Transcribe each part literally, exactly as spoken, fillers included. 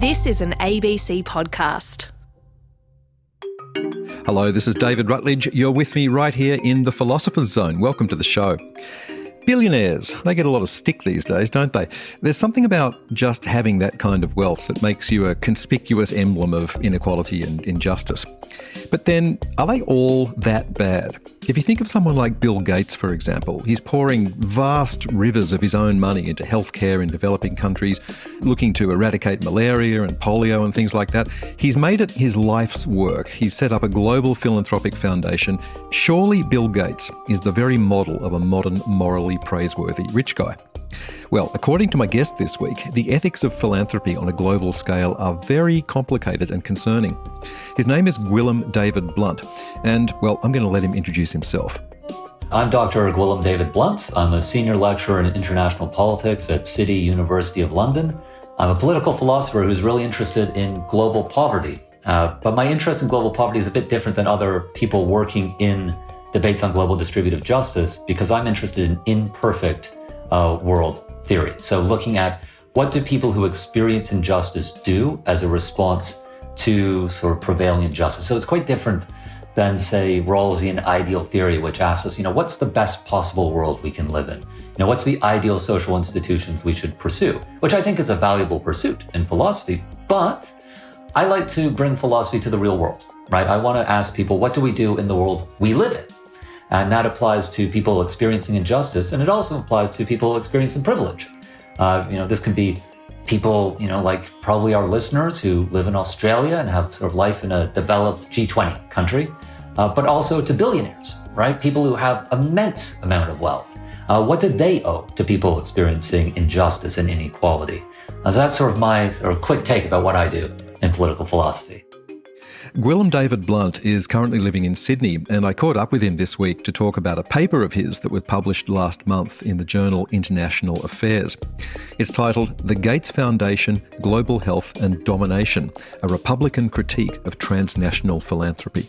This is an A B C podcast. Hello, this is David Rutledge. You're with me right here in the Philosopher's Zone. Welcome to the show. Billionaires, they get a lot of stick these days, don't they? There's something about just having that kind of wealth that makes you a conspicuous emblem of inequality and injustice. But then, are they all that bad? If you think of someone like Bill Gates, for example, he's pouring vast rivers of his own money into healthcare in developing countries, looking to eradicate malaria and polio and things like that. He's made it his life's work. He's set up a global philanthropic foundation. Surely Bill Gates is the very model of a modern, morally praiseworthy rich guy. Well, according to my guest this week, the ethics of philanthropy on a global scale are very complicated and concerning. His name is Gwilym David Blunt, and, well, I'm going to let him introduce himself. I'm Doctor Gwilym David Blunt. I'm a senior lecturer in international politics at City University of London. I'm a political philosopher who's really interested in global poverty. Uh, but my interest in global poverty is a bit different than other people working in debates on global distributive justice, because I'm interested in imperfect Uh, world theory. So looking at what do people who experience injustice do as a response to sort of prevailing injustice. So it's quite different than, say, Rawlsian ideal theory, which asks us, you know, what's the best possible world we can live in? You know, what's the ideal social institutions we should pursue? Which I think is a valuable pursuit in philosophy, but I like to bring philosophy to the real world, right? I want to ask people, what do we do in the world we live in? And that applies to people experiencing injustice, and it also applies to people experiencing privilege. Uh, you know, this can be people, you know, like probably our listeners who live in Australia and have sort of life in a developed G twenty country, uh, but also to billionaires, right? People who have immense amount of wealth. Uh, what do they owe to people experiencing injustice and inequality? Uh, so that's sort of my sort of quick take about what I do in political philosophy. Gwilym David Blunt is currently living in Sydney, and I caught up with him this week to talk about a paper of his that was published last month in the journal International Affairs. It's titled The Gates Foundation, Global Health and Domination, a Republican Critique of Transnational Philanthropy.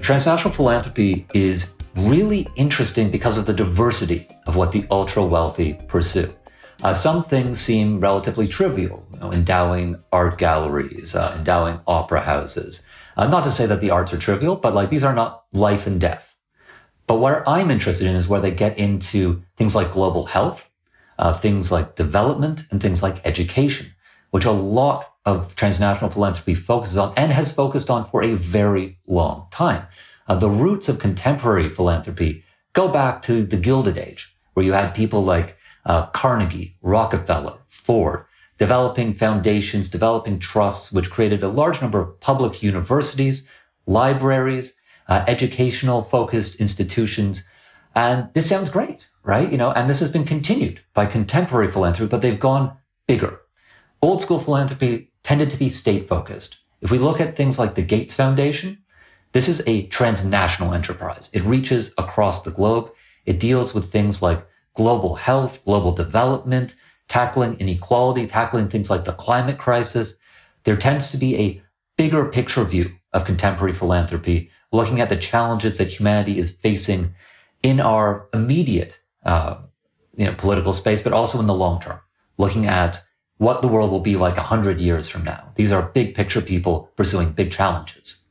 Transnational philanthropy is really interesting because of the diversity of what the ultra-wealthy pursue. Uh, some things seem relatively trivial, you know, endowing art galleries, uh, endowing opera houses. Uh, not to say that the arts are trivial, but like these are not life and death. But what I'm interested in is where they get into things like global health, uh, things like development, and things like education, which a lot of transnational philanthropy focuses on and has focused on for a very long time. Uh, the roots of contemporary philanthropy go back to the Gilded Age, where you had people like Uh, Carnegie, Rockefeller, Ford, developing foundations, developing trusts, which created a large number of public universities, libraries, uh, educational-focused institutions. And this sounds great, right? You know, and this has been continued by contemporary philanthropy, but they've gone bigger. Old school philanthropy tended to be state-focused. If we look at things like the Gates Foundation, this is a transnational enterprise. It reaches across the globe. It deals with things like global health, global development, tackling inequality, tackling things like the climate crisis. There tends to be a bigger picture view of contemporary philanthropy, looking at the challenges that humanity is facing in our immediate uh, you know, political space, but also in the long term, looking at what the world will be like one hundred years from now. These are big picture people pursuing big challenges.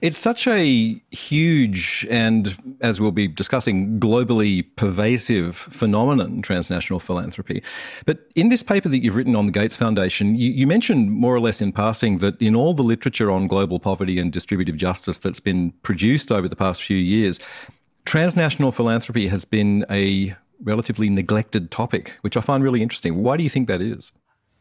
It's such a huge and, as we'll be discussing, globally pervasive phenomenon, transnational philanthropy. But in this paper that you've written on the Gates Foundation, you, you mentioned more or less in passing that in all the literature on global poverty and distributive justice that's been produced over the past few years, transnational philanthropy has been a relatively neglected topic, which I find really interesting. Why do you think that is?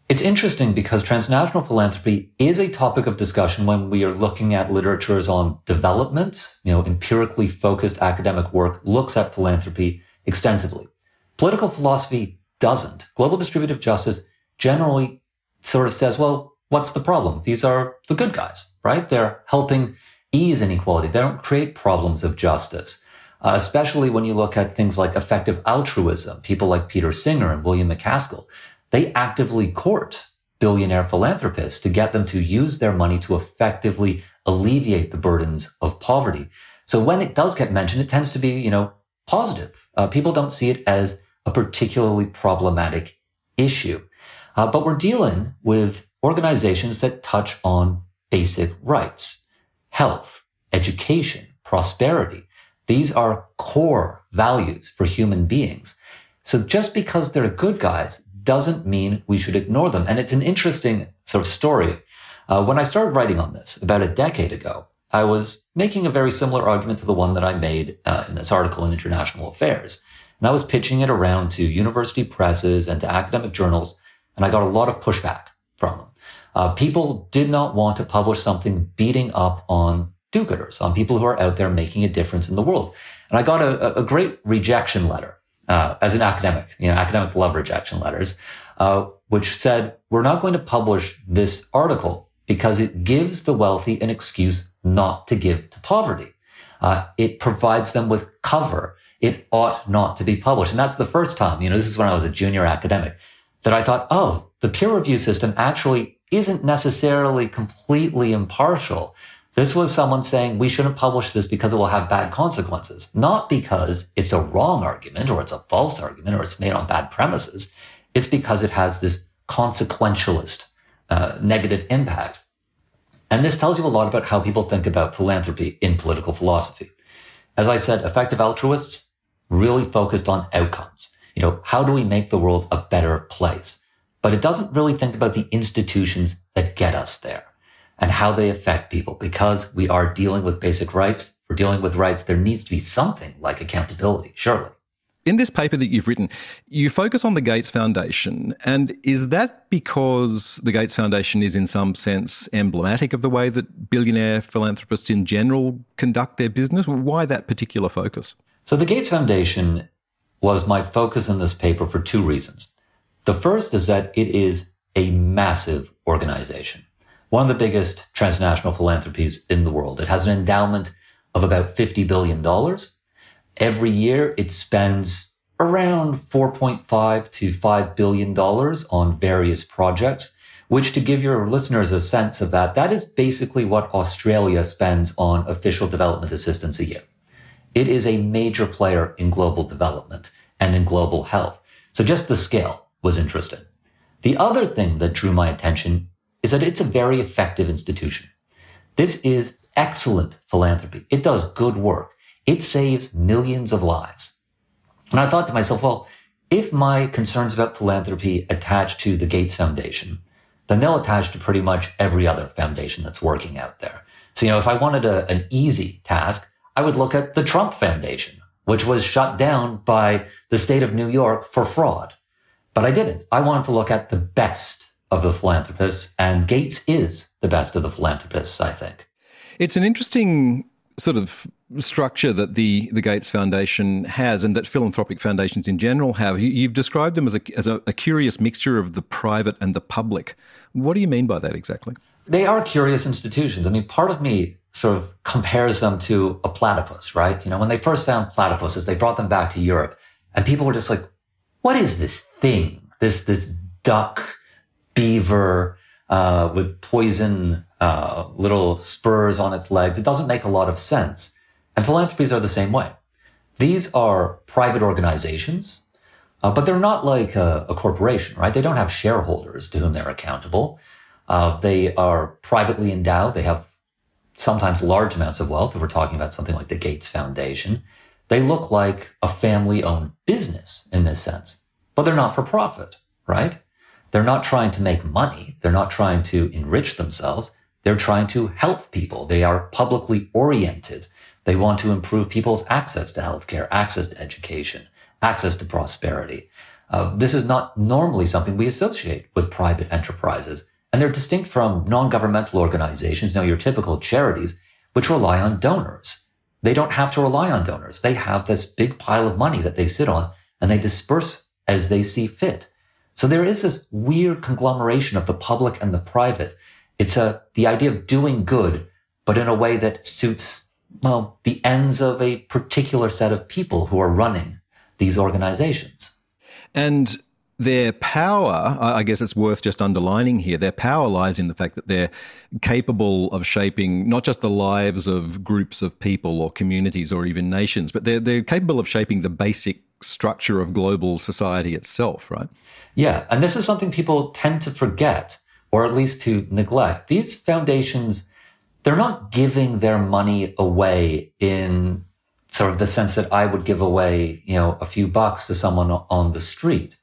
It's interesting because transnational philanthropy is a topic of discussion when we are looking at literatures on development. You know, empirically focused academic work looks at philanthropy extensively. Political philosophy doesn't. Global distributive justice generally sort of says, well, what's the problem? These are the good guys, right? They're helping ease inequality. They don't create problems of justice, uh, especially when you look at things like effective altruism, people like Peter Singer and William MacAskill. They actively court billionaire philanthropists to get them to use their money to effectively alleviate the burdens of poverty. So when it does get mentioned, it tends to be, you know, positive. Uh, people don't see it as a particularly problematic issue. Uh, but we're dealing with organizations that touch on basic rights, health, education, prosperity. These are core values for human beings. So just because they're good guys doesn't mean we should ignore them. And it's an interesting sort of story. Uh, when I started writing on this about a decade ago, I was making a very similar argument to the one that I made uh, in this article in International Affairs. And I was pitching it around to university presses and to academic journals, and I got a lot of pushback from them. Uh, people did not want to publish something beating up on do-gooders, on people who are out there making a difference in the world. And I got a, a great rejection letter uh, as an academic. You know, academics love rejection letters, uh, which said, we're not going to publish this article because it gives the wealthy an excuse not to give to poverty. Uh, it provides them with cover. It ought not to be published. And that's the first time, you know, this is when I was a junior academic, that I thought, oh, the peer review system actually isn't necessarily completely impartial. This was someone saying we shouldn't publish this because it will have bad consequences, not because it's a wrong argument or it's a false argument or it's made on bad premises. It's because it has this consequentialist uh, negative impact. And this tells you a lot about how people think about philanthropy in political philosophy. As I said, effective altruists really focused on outcomes. You know, how do we make the world a better place? But it doesn't really think about the institutions that get us there and how they affect people, because we are dealing with basic rights. We're dealing with rights. There needs to be something like accountability, surely. In this paper that you've written, you focus on the Gates Foundation. And is that because the Gates Foundation is in some sense emblematic of the way that billionaire philanthropists in general conduct their business? Why that particular focus? So the Gates Foundation was my focus in this paper for two reasons. The first is that it is a massive organization, one of the biggest transnational philanthropies in the world. It has an endowment of about fifty billion dollars. Every year, it spends around four point five to five billion dollars on various projects, which, to give your listeners a sense of that, that is basically what Australia spends on official development assistance a year. It is a major player in global development and in global health. So just the scale was interesting. The other thing that drew my attention is that it's a very effective institution. This is excellent philanthropy. It does good work. It saves millions of lives. And I thought to myself, well, if my concerns about philanthropy attach to the Gates Foundation, then they'll attach to pretty much every other foundation that's working out there. So, you know, if I wanted a, an easy task, I would look at the Trump Foundation, which was shut down by the state of New York for fraud. But I didn't. I wanted to look at the best of the philanthropists, and Gates is the best of the philanthropists, I think. It's an interesting sort of structure that the, the Gates Foundation has and that philanthropic foundations in general have. You, you've described them as, a, as a, a curious mixture of the private and the public. What do you mean by that exactly? They are curious institutions. I mean, part of me sort of compares them to a platypus, right? You know, when they first found platypuses, they brought them back to Europe, and people were just like, what is this thing, this this duck beaver uh, with poison uh, little spurs on its legs? It doesn't make a lot of sense. And philanthropies are the same way. These are private organizations, uh, but they're not like a, a corporation, right? They don't have shareholders to whom they're accountable. Uh, they are privately endowed. They have sometimes large amounts of wealth. If we're talking about something like the Gates Foundation, they look like a family-owned business in this sense, but they're not for profit, right? They're not trying to make money. They're not trying to enrich themselves. They're trying to help people. They are publicly oriented. They want to improve people's access to healthcare, access to education, access to prosperity. Uh, this is not normally something we associate with private enterprises, and they're distinct from non-governmental organizations, you know, your typical charities, which rely on donors. They don't have to rely on donors. They have this big pile of money that they sit on and they disperse as they see fit. So there is this weird conglomeration of the public and the private. It's a, the idea of doing good, but in a way that suits, well, the ends of a particular set of people who are running these organizations. And their power, I guess it's worth just underlining here, their power lies in the fact that they're capable of shaping not just the lives of groups of people or communities or even nations, but they're, they're capable of shaping the basic structure of global society itself, right? Yeah, and this is something people tend to forget or at least to neglect. These foundations, they're not giving their money away in sort of the sense that I would give away, you know, a few bucks to someone on the street.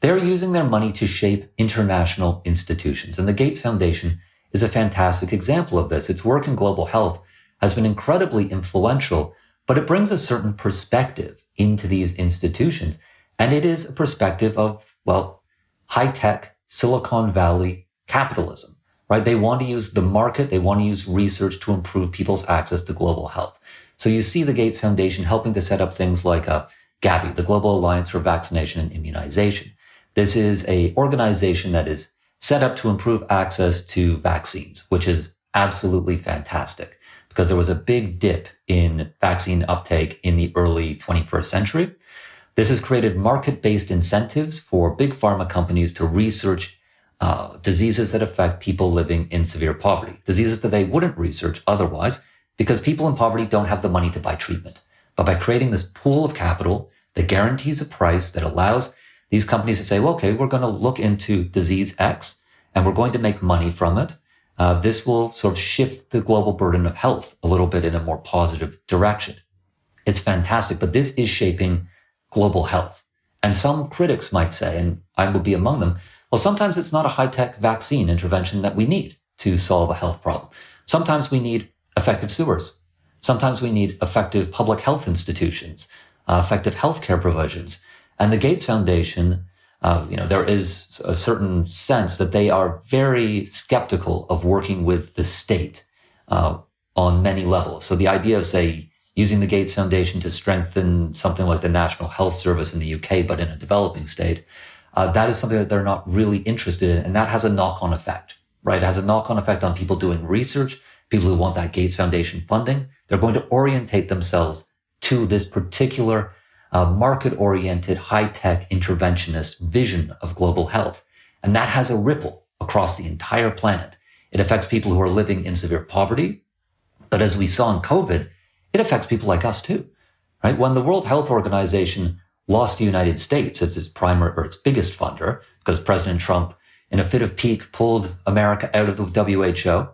They're using their money to shape international institutions. And the Gates Foundation is a fantastic example of this. Its work in global health has been incredibly influential, but it brings a certain perspective into these institutions. And it is a perspective of, well, high-tech Silicon Valley capitalism, right? They want to use the market. They want to use research to improve people's access to global health. So you see the Gates Foundation helping to set up things like uh, Gavi, the Global Alliance for Vaccination and Immunization. This is an organization that is set up to improve access to vaccines, which is absolutely fantastic because there was a big dip in vaccine uptake in the early twenty-first century. This has created market-based incentives for big pharma companies to research uh, diseases that affect people living in severe poverty, diseases that they wouldn't research otherwise because people in poverty don't have the money to buy treatment. But by creating this pool of capital that guarantees a price that allows these companies to say, well, okay, we're going to look into disease X and we're going to make money from it. Uh, this will sort of shift the global burden of health a little bit in a more positive direction. It's fantastic, but this is shaping global health. And some critics might say, and I would be among them, well, sometimes it's not a high-tech vaccine intervention that we need to solve a health problem. Sometimes we need effective sewers. Sometimes we need effective public health institutions, uh, effective healthcare provisions. And the Gates Foundation, uh, you know, there is a certain sense that they are very skeptical of working with the state uh, on many levels. So the idea of, say, using the Gates Foundation to strengthen something like the National Health Service in the U K, but in a developing state, uh, that is something that they're not really interested in. And that has a knock-on effect, right? It has a knock-on effect on people doing research, people who want that Gates Foundation funding. They're going to orientate themselves to this particular a market-oriented, high-tech interventionist vision of global health. And that has a ripple across the entire planet. It affects people who are living in severe poverty. But as we saw in COVID, it affects people like us too, right? When the World Health Organization lost the United States as its primary or its biggest funder, because President Trump, in a fit of pique, pulled America out of the W H O,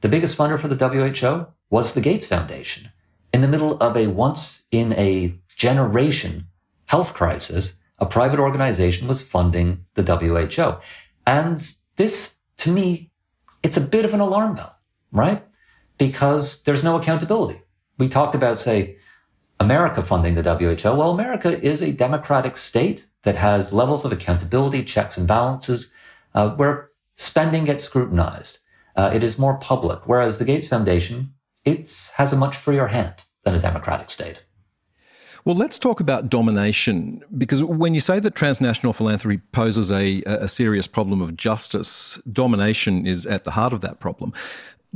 the biggest funder for the W H O was the Gates Foundation. In the middle of a once in a generation health crisis, a private organization was funding the W H O. And this, to me, it's a bit of an alarm bell, right? Because there's no accountability. We talked about, say, America funding the W H O. Well, America is a democratic state that has levels of accountability, checks and balances, uh, where spending gets scrutinized. Uh, it is more public, whereas the Gates Foundation, it has a much freer hand than a democratic state. Well, let's talk about domination, because when you say that transnational philanthropy poses a, a serious problem of justice, domination is at the heart of that problem.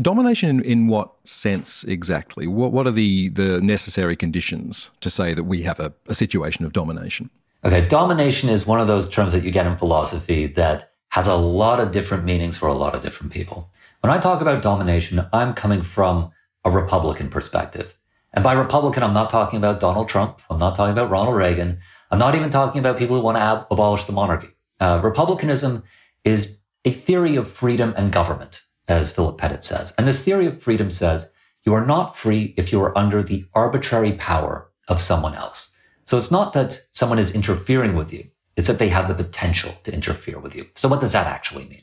Domination in, in what sense exactly? What, what are the, the necessary conditions to say that we have a, a situation of domination? Okay, domination is one of those terms that you get in philosophy that has a lot of different meanings for a lot of different people. When I talk about domination, I'm coming from a Republican perspective. And by Republican, I'm not talking about Donald Trump. I'm not talking about Ronald Reagan. I'm not even talking about people who want to ab- abolish the monarchy. Uh, Republicanism is a theory of freedom and government, as Philip Pettit says. And this theory of freedom says you are not free if you are under the arbitrary power of someone else. So it's not that someone is interfering with you. It's that they have the potential to interfere with you. So what does that actually mean?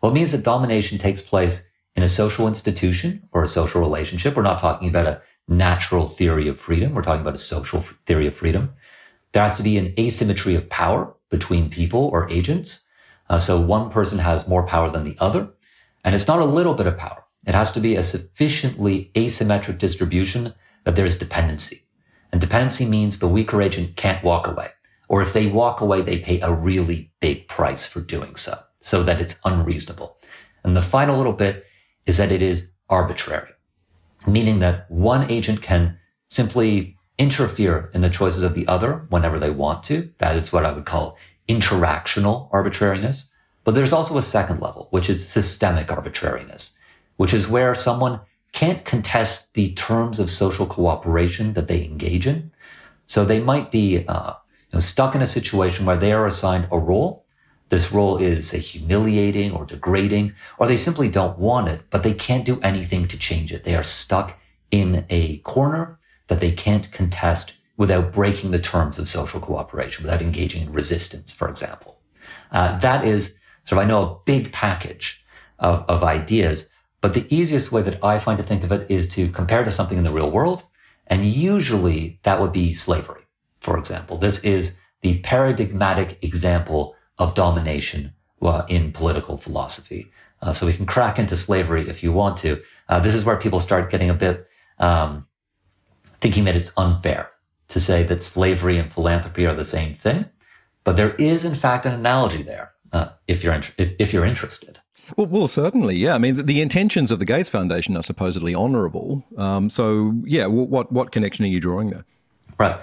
Well, it means that domination takes place in a social institution or a social relationship. We're not talking about a natural theory of freedom. We're talking about a social f- theory of freedom. There has to be an asymmetry of power between people or agents. Uh, so one person has more power than the other. And it's not a little bit of power. It has to be a sufficiently asymmetric distribution that there is dependency. And dependency means the weaker agent can't walk away. Or if they walk away, they pay a really big price for doing so, so that it's unreasonable. And the final little bit is that it is arbitrary, meaning that one agent can simply interfere in the choices of the other whenever they want to. That is what I would call interactional arbitrariness. But there's also a second level, which is systemic arbitrariness, which is where someone can't contest the terms of social cooperation that they engage in. So they might be uh, you know, stuck in a situation where they are assigned a role This role is humiliating or degrading, or they simply don't want it, but they can't do anything to change it. They are stuck in a corner that they can't contest without breaking the terms of social cooperation, without engaging in resistance, for example. Uh, that is sort of, I know, a big package of, of ideas, but the easiest way that I find to think of it is to compare to something in the real world. And usually that would be slavery, for example. This is the paradigmatic example of domination uh, in political philosophy. Uh, so we can crack into slavery if you want to. Uh, this is where people start getting a bit um, thinking that it's unfair to say that slavery and philanthropy are the same thing. But there is, in fact, an analogy there uh, if you're in- if, if you're interested. Well, well, certainly, yeah. I mean, the, the intentions of the Gates Foundation are supposedly honourable. Um, so, yeah, w- what what connection are you drawing there? Right.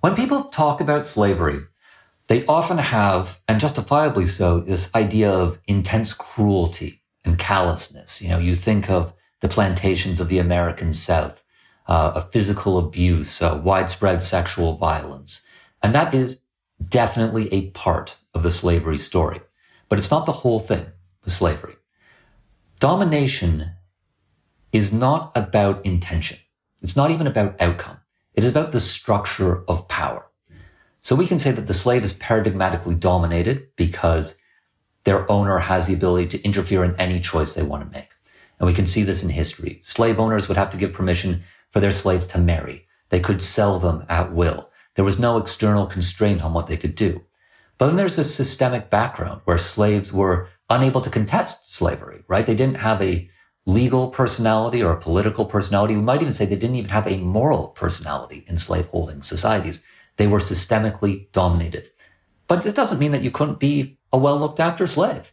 When people talk about slavery, they often have, and justifiably so, this idea of intense cruelty and callousness. You know, you think of the plantations of the American South, uh, of physical abuse, uh, widespread sexual violence. And that is definitely a part of the slavery story. But it's not the whole thing with slavery. Domination is not about intention. It's not even about outcome. It is about the structure of power. So we can say that the slave is paradigmatically dominated because their owner has the ability to interfere in any choice they want to make. And we can see this in history. Slave owners would have to give permission for their slaves to marry. They could sell them at will. There was no external constraint on what they could do. But then there's this systemic background where slaves were unable to contest slavery, right? They didn't have a legal personality or a political personality. We might even say they didn't even have a moral personality in slaveholding societies. They were systemically dominated. But it doesn't mean that you couldn't be a well-looked-after slave,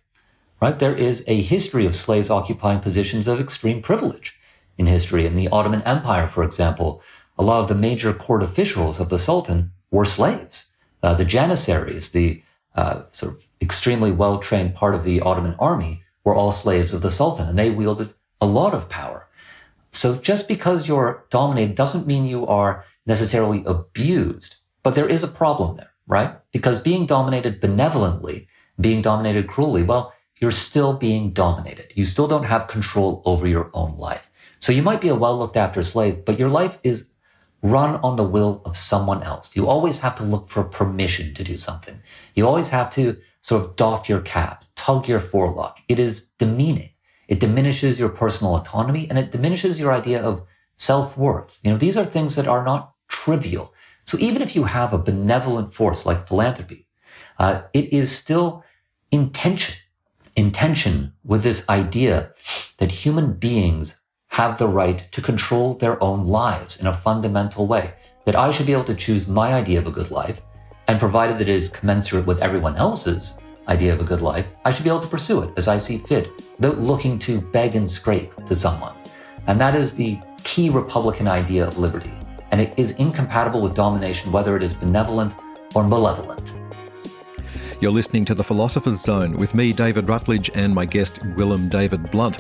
right? There is a history of slaves occupying positions of extreme privilege in history. In the Ottoman Empire, for example, a lot of the major court officials of the Sultan were slaves. Uh, the Janissaries, the uh, sort of extremely well-trained part of the Ottoman army, were all slaves of the Sultan, and they wielded a lot of power. So just because you're dominated doesn't mean you are necessarily abused. But there is a problem there, right? Because being dominated benevolently, being dominated cruelly, well, you're still being dominated. You still don't have control over your own life. So you might be a well-looked-after slave, but your life is run on the will of someone else. You always have to look for permission to do something. You always have to sort of doff your cap, tug your forelock. It is demeaning. It diminishes your personal autonomy, and it diminishes your idea of self-worth. You know, these are things that are not trivial. So even if you have a benevolent force like philanthropy, uh, it is still intention, intention with this idea that human beings have the right to control their own lives in a fundamental way, that I should be able to choose my idea of a good life, and provided that it is commensurate with everyone else's idea of a good life, I should be able to pursue it as I see fit, without looking to beg and scrape to someone. And that is the key Republican idea of liberty. And it is incompatible with domination, whether it is benevolent or malevolent. You're listening to The Philosopher's Zone with me, David Rutledge, and my guest, Gwilym David Blunt,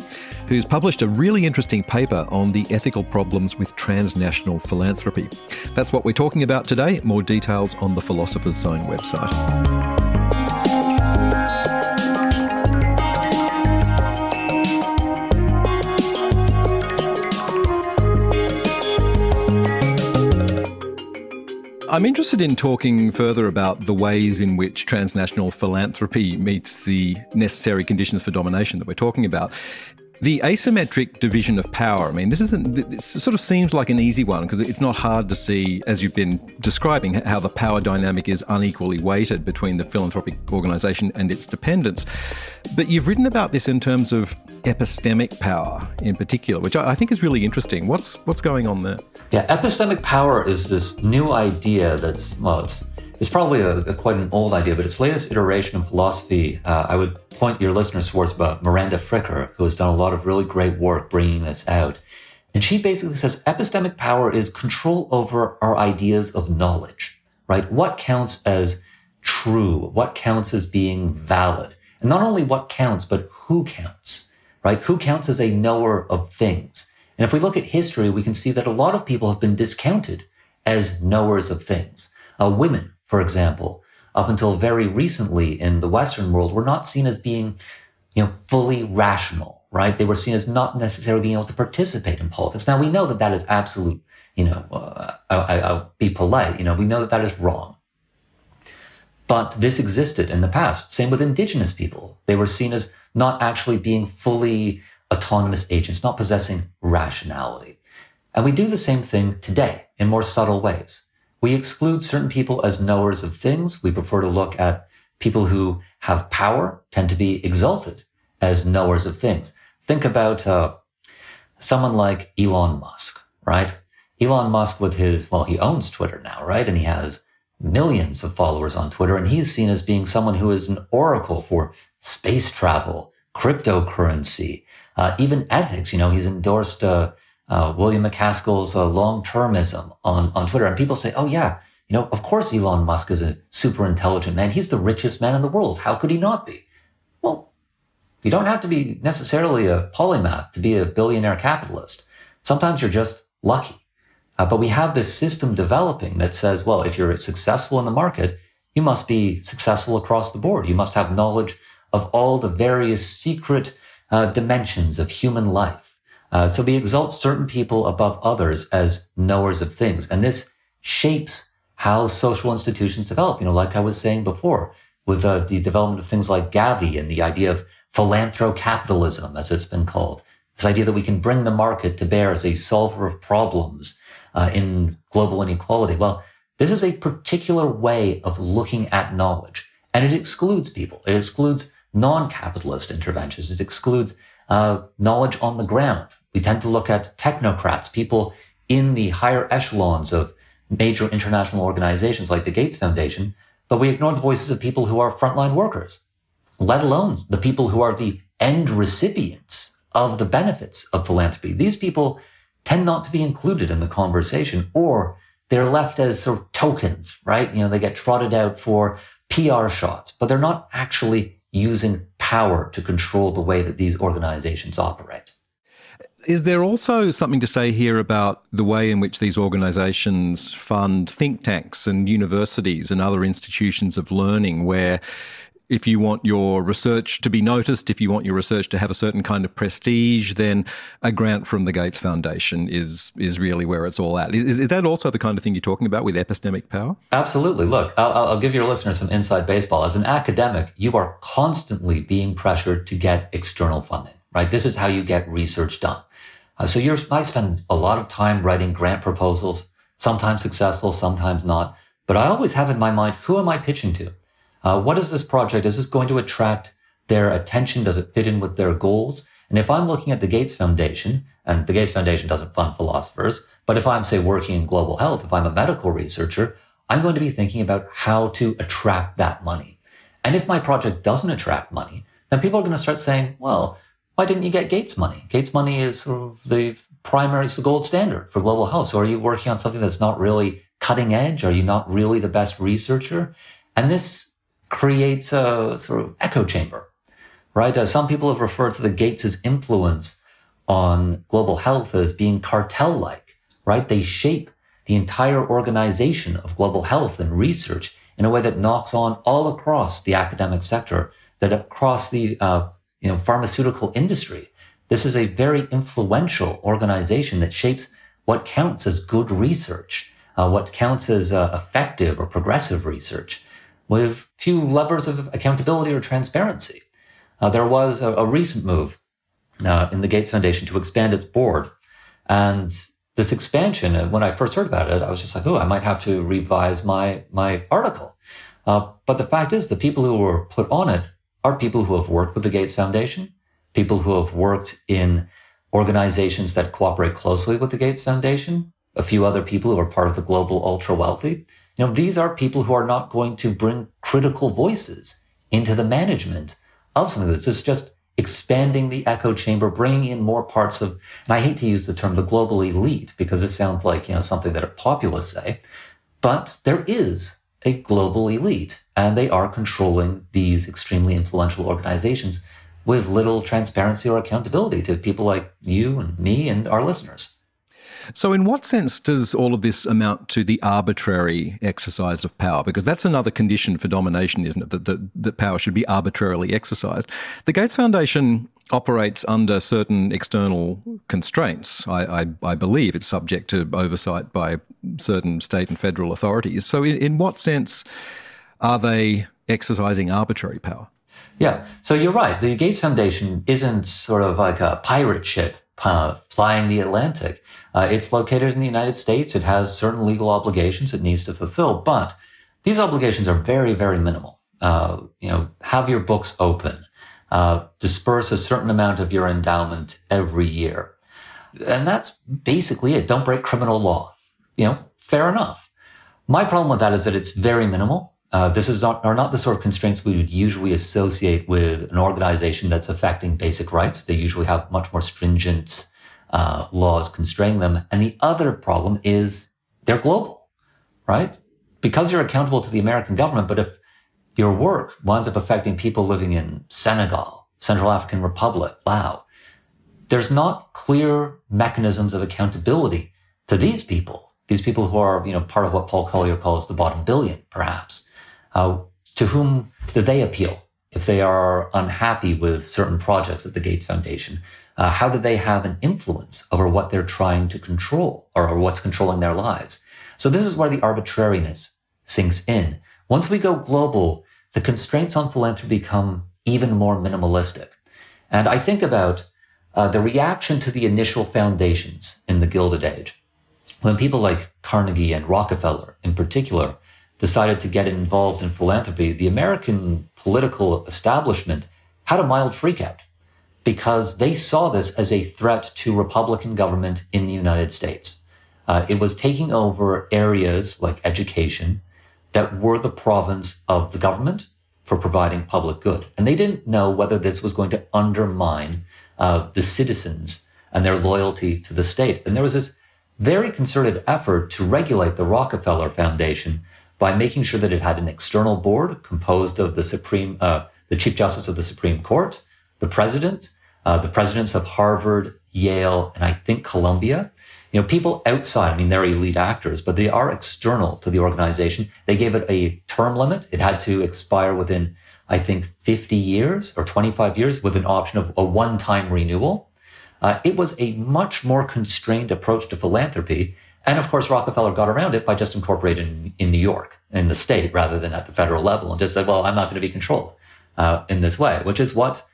who's published a really interesting paper on the ethical problems with transnational philanthropy. That's what we're talking about today. More details on the Philosopher's Zone website. I'm interested in talking further about the ways in which transnational philanthropy meets the necessary conditions for domination that we're talking about. The asymmetric division of power, I mean, this isn't, this sort of seems like an easy one because it's not hard to see, as you've been describing, how the power dynamic is unequally weighted between the philanthropic organisation and its dependents. But you've written about this in terms of epistemic power in particular, which I think is really interesting. What's what's going on there? Yeah, epistemic power is this new idea that's, well, it's, it's probably a, a, quite an old idea, but its latest iteration in philosophy, uh, I would point your listeners towards Miranda Fricker, who has done a lot of really great work bringing this out. And she basically says epistemic power is control over our ideas of knowledge, right? What counts as true? What counts as being valid? And not only what counts, but who counts, right? Who counts as a knower of things? And if we look at history, we can see that a lot of people have been discounted as knowers of things. Uh, women, for example, up until very recently in the Western world, were not seen as being, you know, fully rational, right? They were seen as not necessarily being able to participate in politics. Now, we know that that is absolute, you know, uh, I, I, I'll be polite, you know, we know that that is wrong. But this existed in the past. Same with indigenous people. They were seen as not actually being fully autonomous agents, not possessing rationality. And we do the same thing today in more subtle ways. We exclude certain people as knowers of things. We prefer to look at people who have power, tend to be exalted as knowers of things. Think about uh, someone like Elon Musk, right? Elon Musk with his, well, he owns Twitter now, right? And he has millions of followers on Twitter, and he's seen as being someone who is an oracle for space travel, cryptocurrency, uh, even ethics. You know, he's endorsed uh, uh, William MacAskill's uh, long-termism on, on Twitter. And people say, oh, yeah, you know, of course Elon Musk is a super intelligent man. He's the richest man in the world. How could he not be? Well, you don't have to be necessarily a polymath to be a billionaire capitalist. Sometimes you're just lucky. Uh, but we have this system developing that says, well, if you're successful in the market, you must be successful across the board. You must have knowledge of all the various secret uh, dimensions of human life. Uh, so we exalt certain people above others as knowers of things. And this shapes how social institutions develop. You know, like I was saying before, with uh, the development of things like Gavi and the idea of philanthrocapitalism, as it's been called, this idea that we can bring the market to bear as a solver of problems Uh, in global inequality. Well, this is a particular way of looking at knowledge, and it excludes people. It excludes non-capitalist interventions. It excludes uh, knowledge on the ground. We tend to look at technocrats, people in the higher echelons of major international organizations like the Gates Foundation, but we ignore the voices of people who are frontline workers, let alone the people who are the end recipients of the benefits of philanthropy. These people tend not to be included in the conversation, or they're left as sort of tokens, right? You know, they get trotted out for P R shots, but they're not actually using power to control the way that these organizations operate. Is there also something to say here about the way in which these organizations fund think tanks and universities and other institutions of learning, where if you want your research to be noticed, if you want your research to have a certain kind of prestige, then a grant from the Gates Foundation is is really where it's all at. Is, is that also the kind of thing you're talking about with epistemic power? Absolutely. Look, I'll, I'll give your listeners some inside baseball. As an academic, you are constantly being pressured to get external funding, right? This is how you get research done. Uh, so you're, I spend a lot of time writing grant proposals, sometimes successful, sometimes not. But I always have in my mind, who am I pitching to? Uh, what is this project? Is this going to attract their attention? Does it fit in with their goals? And if I'm looking at the Gates Foundation, and the Gates Foundation doesn't fund philosophers, but if I'm, say, working in global health, if I'm a medical researcher, I'm going to be thinking about how to attract that money. And if my project doesn't attract money, then people are going to start saying, well, why didn't you get Gates money? Gates money is sort of the primary, it's the gold standard for global health. So are you working on something that's not really cutting edge? Are you not really the best researcher? And this creates a sort of echo chamber, right? Uh, some people have referred to the Gates' influence on global health as being cartel-like, right? They shape the entire organization of global health and research in a way that knocks on all across the academic sector, that across the uh, you know pharmaceutical industry. This is a very influential organization that shapes what counts as good research, uh, what counts as uh, effective or progressive research, with few levers of accountability or transparency. Uh, there was a, a recent move uh, in the Gates Foundation to expand its board. And this expansion, uh, when I first heard about it, I was just like, oh, I might have to revise my, my article. Uh, but the fact is, the people who were put on it are people who have worked with the Gates Foundation, people who have worked in organizations that cooperate closely with the Gates Foundation, a few other people who are part of the global ultra-wealthy. You know, these are people who are not going to bring critical voices into the management of something. This is just expanding the echo chamber, bringing in more parts of, and I hate to use the term the global elite, because it sounds like, you know, something that a populist say, but there is a global elite, and they are controlling these extremely influential organizations with little transparency or accountability to people like you and me and our listeners. So in what sense does all of this amount to the arbitrary exercise of power? Because that's another condition for domination, isn't it, that, that, that power should be arbitrarily exercised. The Gates Foundation operates under certain external constraints. I, I, I believe it's subject to oversight by certain state and federal authorities. So in, in what sense are they exercising arbitrary power? Yeah, so you're right. The Gates Foundation isn't sort of like a pirate ship uh, flying the Atlantic. Uh, it's located in the United States. It has certain legal obligations it needs to fulfill, but these obligations are very, very minimal. Uh, you know, have your books open. Uh, disperse a certain amount of your endowment every year. And that's basically it. Don't break criminal law. You know, fair enough. My problem with that is that it's very minimal. Uh, this is not, are not the sort of constraints we would usually associate with an organization that's affecting basic rights. They usually have much more stringent uh, laws constraining them. And the other problem is they're global, right? Because you're accountable to the American government, but if your work winds up affecting people living in Senegal, Central African Republic, Laos, there's not clear mechanisms of accountability to these people, these people who are, you know, part of what Paul Collier calls the bottom billion, perhaps. Uh, to whom do they appeal if they are unhappy with certain projects at the Gates Foundation? Uh, how do they have an influence over what they're trying to control or what's controlling their lives? So this is where the arbitrariness sinks in. Once we go global, the constraints on philanthropy become even more minimalistic. And I think about uh, the reaction to the initial foundations in the Gilded Age, when people like Carnegie and Rockefeller in particular decided to get involved in philanthropy. The American political establishment had a mild freakout because they saw this as a threat to Republican government in the United States. Uh, it was taking over areas like education that were the province of the government for providing public good. And they didn't know whether this was going to undermine uh, the citizens and their loyalty to the state. And there was this very concerted effort to regulate the Rockefeller Foundation by making sure that it had an external board composed of the Supreme, uh, the Chief Justice of the Supreme Court, the president, uh, the presidents of Harvard, Yale, and I think Columbia. You know, people outside, I mean, they're elite actors, but they are external to the organization. They gave it a term limit. It had to expire within, I think, fifty years or twenty-five years with an option of a one-time renewal. Uh, it was a much more constrained approach to philanthropy. And of course, Rockefeller got around it by just incorporating in New York, in the state, rather than at the federal level, and just said, well, I'm not going to be controlled uh, in this way, which is what,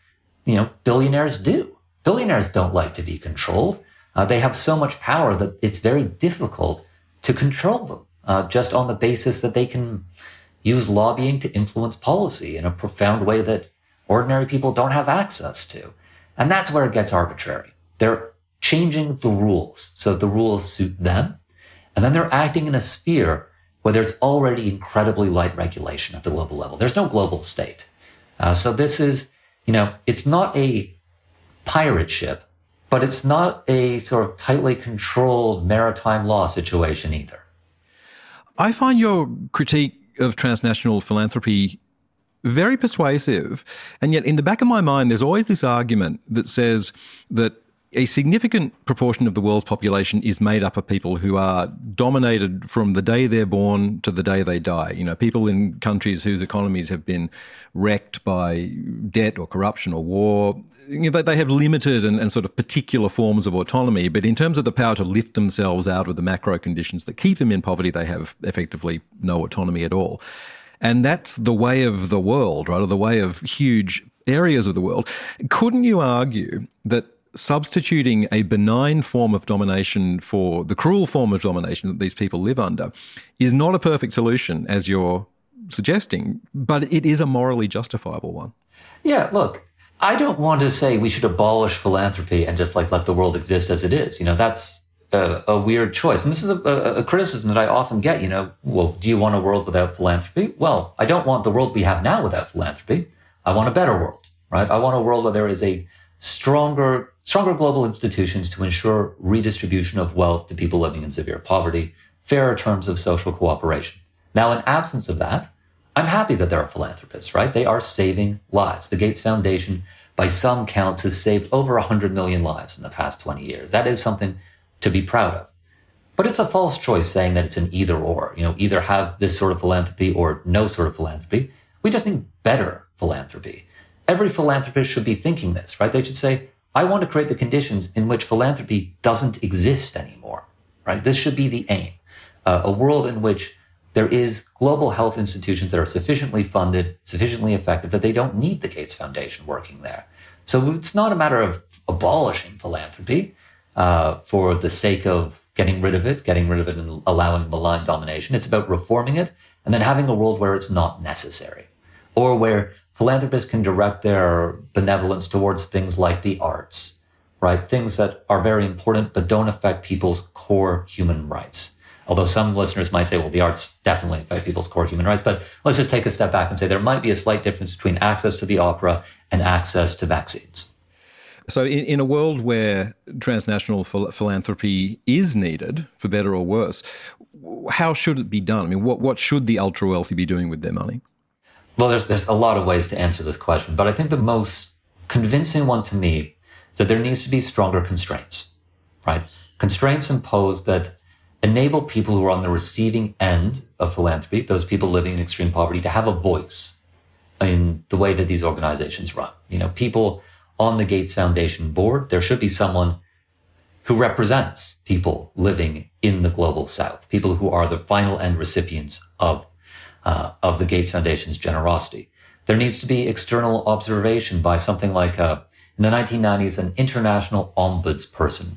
you know, billionaires do. Billionaires don't like to be controlled. Uh, they have so much power that it's very difficult to control them, uh, just on the basis that they can use lobbying to influence policy in a profound way that ordinary people don't have access to. And that's where it gets arbitrary. They're changing the rules so that the rules suit them. And then they're acting in a sphere where there's already incredibly light regulation at the global level. There's no global state. Uh, so this is, you know, it's not a pirate ship, but it's not a sort of tightly controlled maritime law situation either. I find your critique of transnational philanthropy very persuasive. And yet in the back of my mind, there's always this argument that says that a significant proportion of the world's population is made up of people who are dominated from the day they're born to the day they die. You know, people in countries whose economies have been wrecked by debt or corruption or war. You know, they have limited and, and sort of particular forms of autonomy, but in terms of the power to lift themselves out of the macro conditions that keep them in poverty, they have effectively no autonomy at all. And that's the way of the world, right, or the way of huge areas of the world. Couldn't you argue that substituting a benign form of domination for the cruel form of domination that these people live under is not a perfect solution, as you're suggesting, but it is a morally justifiable one? Yeah, look, I don't want to say we should abolish philanthropy and just like let the world exist as it is. You know, that's a, a weird choice. And this is a, a criticism that I often get, you know, well, do you want a world without philanthropy? Well, I don't want the world we have now without philanthropy. I want a better world, right? I want a world where there is a stronger Stronger global institutions to ensure redistribution of wealth to people living in severe poverty, fairer terms of social cooperation. Now, in absence of that, I'm happy that there are philanthropists, right? They are saving lives. The Gates Foundation, by some counts, has saved over one hundred million lives in the past twenty years. That is something to be proud of. But it's a false choice saying that it's an either or, you know, either have this sort of philanthropy or no sort of philanthropy. We just need better philanthropy. Every philanthropist should be thinking this, right? They should say, I want to create the conditions in which philanthropy doesn't exist anymore, right? This should be the aim. Uh, a world in which there is global health institutions that are sufficiently funded, sufficiently effective that they don't need the Gates Foundation working there. So it's not a matter of abolishing philanthropy uh, for the sake of getting rid of it, getting rid of it and allowing malign domination. It's about reforming it and then having a world where it's not necessary, or where philanthropists can direct their benevolence towards things like the arts, right? Things that are very important but don't affect people's core human rights. Although some listeners might say, well, the arts definitely affect people's core human rights. But let's just take a step back and say there might be a slight difference between access to the opera and access to vaccines. So in, in a world where transnational phil- philanthropy is needed, for better or worse, how should it be done? I mean, what, what should the ultra-wealthy be doing with their money? Well, there's, there's a lot of ways to answer this question. But I think the most convincing one to me is that there needs to be stronger constraints, right? Constraints imposed that enable people who are on the receiving end of philanthropy, those people living in extreme poverty, to have a voice in the way that these organizations run. You know, people on the Gates Foundation board, there should be someone who represents people living in the global South, people who are the final end recipients of, uh, of the Gates Foundation's generosity. There needs to be external observation by something like, a, in the nineteen nineties, an international ombudsperson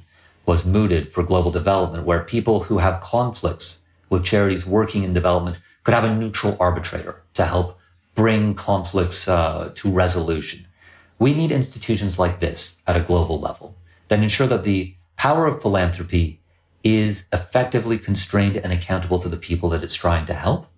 was mooted for global development, where people who have conflicts with charities working in development could have a neutral arbitrator to help bring conflicts uh, to resolution. We need institutions like this at a global level that ensure that the power of philanthropy is effectively constrained and accountable to the people that it's trying to help.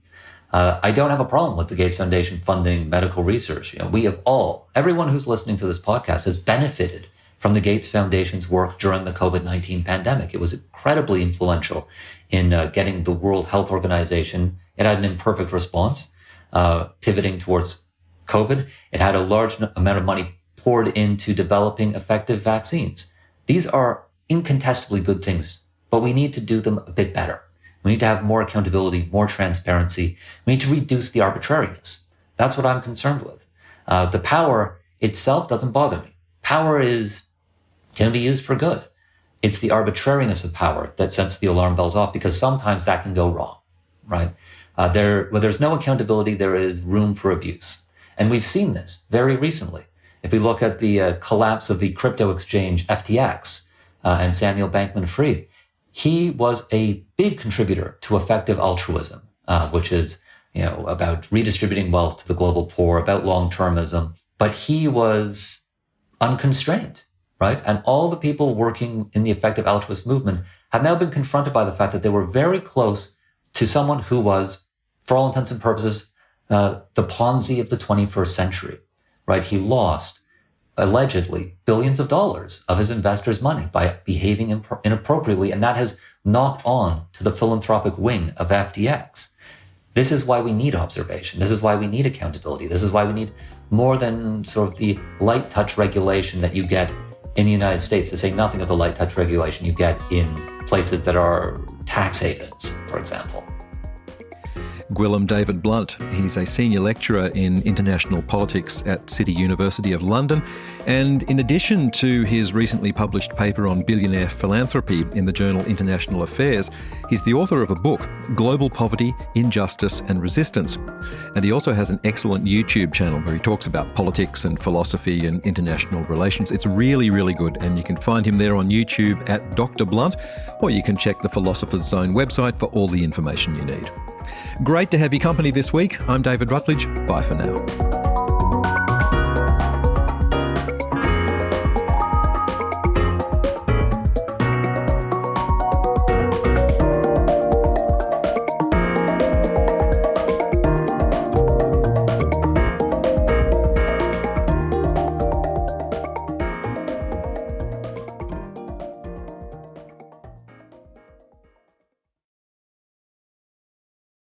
Uh, I don't have a problem with the Gates Foundation funding medical research. You know, we have all, everyone who's listening to this podcast has benefited from the Gates Foundation's work during the covid nineteen pandemic. It was incredibly influential in uh, getting the World Health Organization. It had an imperfect response, uh, pivoting towards COVID. It had a large amount of money poured into developing effective vaccines. These are incontestably good things, but we need to do them a bit better. We need to have more accountability, more transparency. We need to reduce the arbitrariness. That's what I'm concerned with. Uh, the power itself doesn't bother me. Power is can be used for good. It's the arbitrariness of power that sends the alarm bells off, because sometimes that can go wrong, right? Uh, there, where there's no accountability, there is room for abuse. And we've seen this very recently. If we look at the uh, collapse of the crypto exchange F T X uh, and Samuel Bankman-Fried, he was a big contributor to effective altruism, uh, which is, you know, about redistributing wealth to the global poor, about long-termism. But he was unconstrained, right? And all the people working in the effective altruist movement have now been confronted by the fact that they were very close to someone who was, for all intents and purposes, uh, the Ponzi of the twenty-first century, right? He lost, allegedly, billions of dollars of his investors' money by behaving imp- inappropriately, and that has knocked on to the philanthropic wing of F T X. This is why we need observation. This is why we need accountability. This is why we need more than sort of the light touch regulation that you get in the United States, to say nothing of the light touch regulation you get in places that are tax havens, for example. Gwilym David Blunt. He's a senior lecturer in international politics at City University of London. And in addition to his recently published paper on billionaire philanthropy in the journal International Affairs, he's the author of a book, Global Poverty, Injustice and Resistance. And he also has an excellent YouTube channel where he talks about politics and philosophy and international relations. It's really, really good. And you can find him there on YouTube at Doctor Blunt, or you can check the Philosopher's Zone website for all the information you need. Great to have your company this week. I'm David Rutledge. Bye for now.